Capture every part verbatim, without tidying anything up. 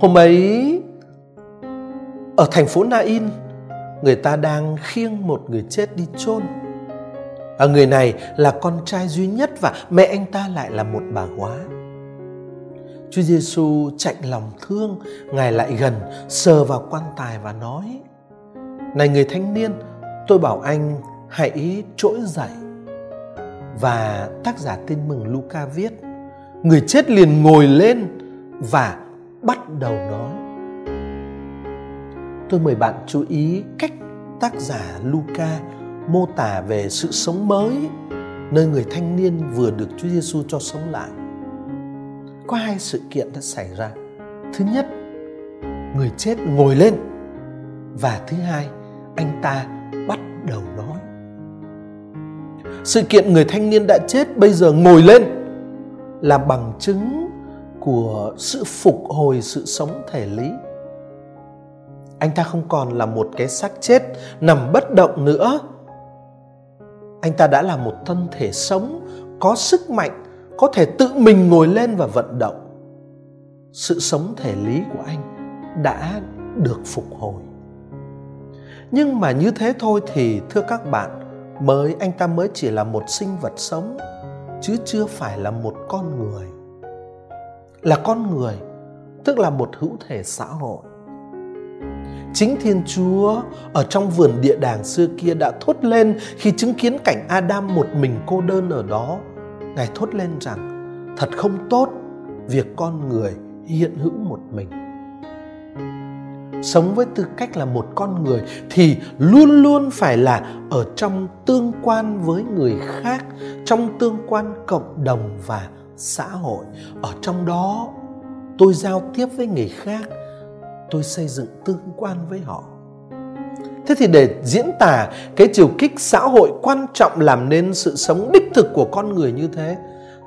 Hôm ấy ở thành phố Nain, người ta đang khiêng một người chết đi chôn. À, người này là con trai duy nhất và mẹ anh ta lại là một bà góa. Chúa Giê-xu chạnh lòng thương, Ngài lại gần, sờ vào quan tài và nói: "Này người thanh niên, tôi bảo anh hãy trỗi dậy." Và tác giả tin mừng Luca viết: người chết liền ngồi lên và bắt đầu nói. Tôi mời bạn chú ý cách tác giả Luca mô tả về sự sống mới, nơi người thanh niên vừa được Chúa Giê-xu cho sống lại. Có hai sự kiện đã xảy ra. Thứ nhất, người chết ngồi lên, và thứ hai, anh ta bắt đầu nói. Sự kiện người thanh niên đã chết bây giờ ngồi lên là bằng chứng của sự phục hồi sự sống thể lý. Anh ta không còn là một cái xác chết nằm bất động nữa. Anh ta đã là một thân thể sống, có sức mạnh, có thể tự mình ngồi lên và vận động. Sự sống thể lý của anh đã được phục hồi. Nhưng mà như thế thôi thì thưa các bạn, mới anh ta mới chỉ là một sinh vật sống, chứ chưa phải là một con người. Là con người, tức là một hữu thể xã hội. Chính Thiên Chúa ở trong vườn địa đàng xưa kia đã thốt lên khi chứng kiến cảnh Adam một mình cô đơn ở đó. Ngài thốt lên rằng: thật không tốt việc con người hiện hữu một mình. Sống với tư cách là một con người thì luôn luôn phải là ở trong tương quan với người khác, trong tương quan cộng đồng và xã hội. Ở trong đó tôi giao tiếp với người khác, tôi xây dựng tương quan với họ. Thế thì để diễn tả cái chiều kích xã hội quan trọng làm nên sự sống đích thực của con người như thế,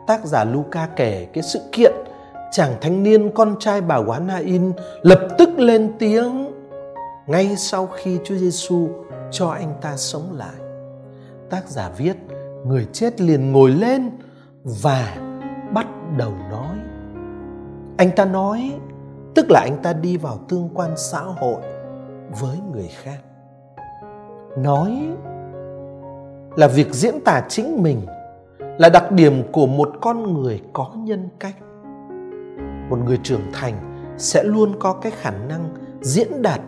tác giả Luca kể cái sự kiện chàng thanh niên con trai bà góa Nain lập tức lên tiếng ngay sau khi Chúa Giê-xu cho anh ta sống lại. Tác giả viết: người chết liền ngồi lên và bắt đầu nói. Anh ta nói, tức là anh ta đi vào tương quan xã hội với người khác. Nói là việc diễn tả chính mình, là đặc điểm của một con người có nhân cách. Một người trưởng thành sẽ luôn có cái khả năng diễn đạt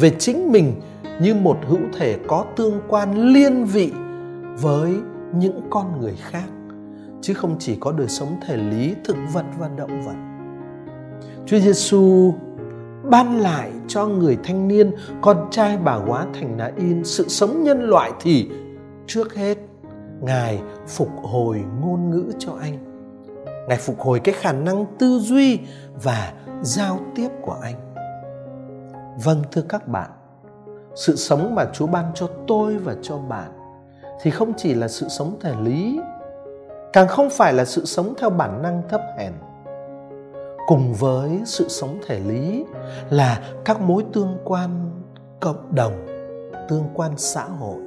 về chính mình như một hữu thể có tương quan liên vị với những con người khác, chứ không chỉ có đời sống thể lý, thực vật và động vật. Chúa Giê-xu ban lại cho người thanh niên con trai bà góa thành Nain sự sống nhân loại thì trước hết Ngài phục hồi ngôn ngữ cho anh. Ngài phục hồi cái khả năng tư duy và giao tiếp của anh. Vâng thưa các bạn, sự sống mà Chúa ban cho tôi và cho bạn thì không chỉ là sự sống thể lý, càng không phải là sự sống theo bản năng thấp hèn. Cùng với sự sống thể lý là các mối tương quan cộng đồng, tương quan xã hội.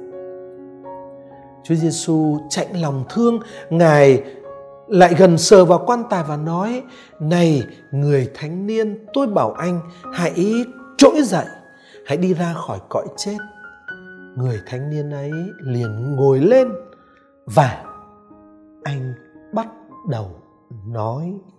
Chúa Giê-xu chạnh lòng thương, Ngài lại gần sờ vào quan tài và nói: này người thanh niên, tôi bảo anh hãy trỗi dậy, hãy đi ra khỏi cõi chết. Người thanh niên ấy liền ngồi lên và anh bắt đầu nói.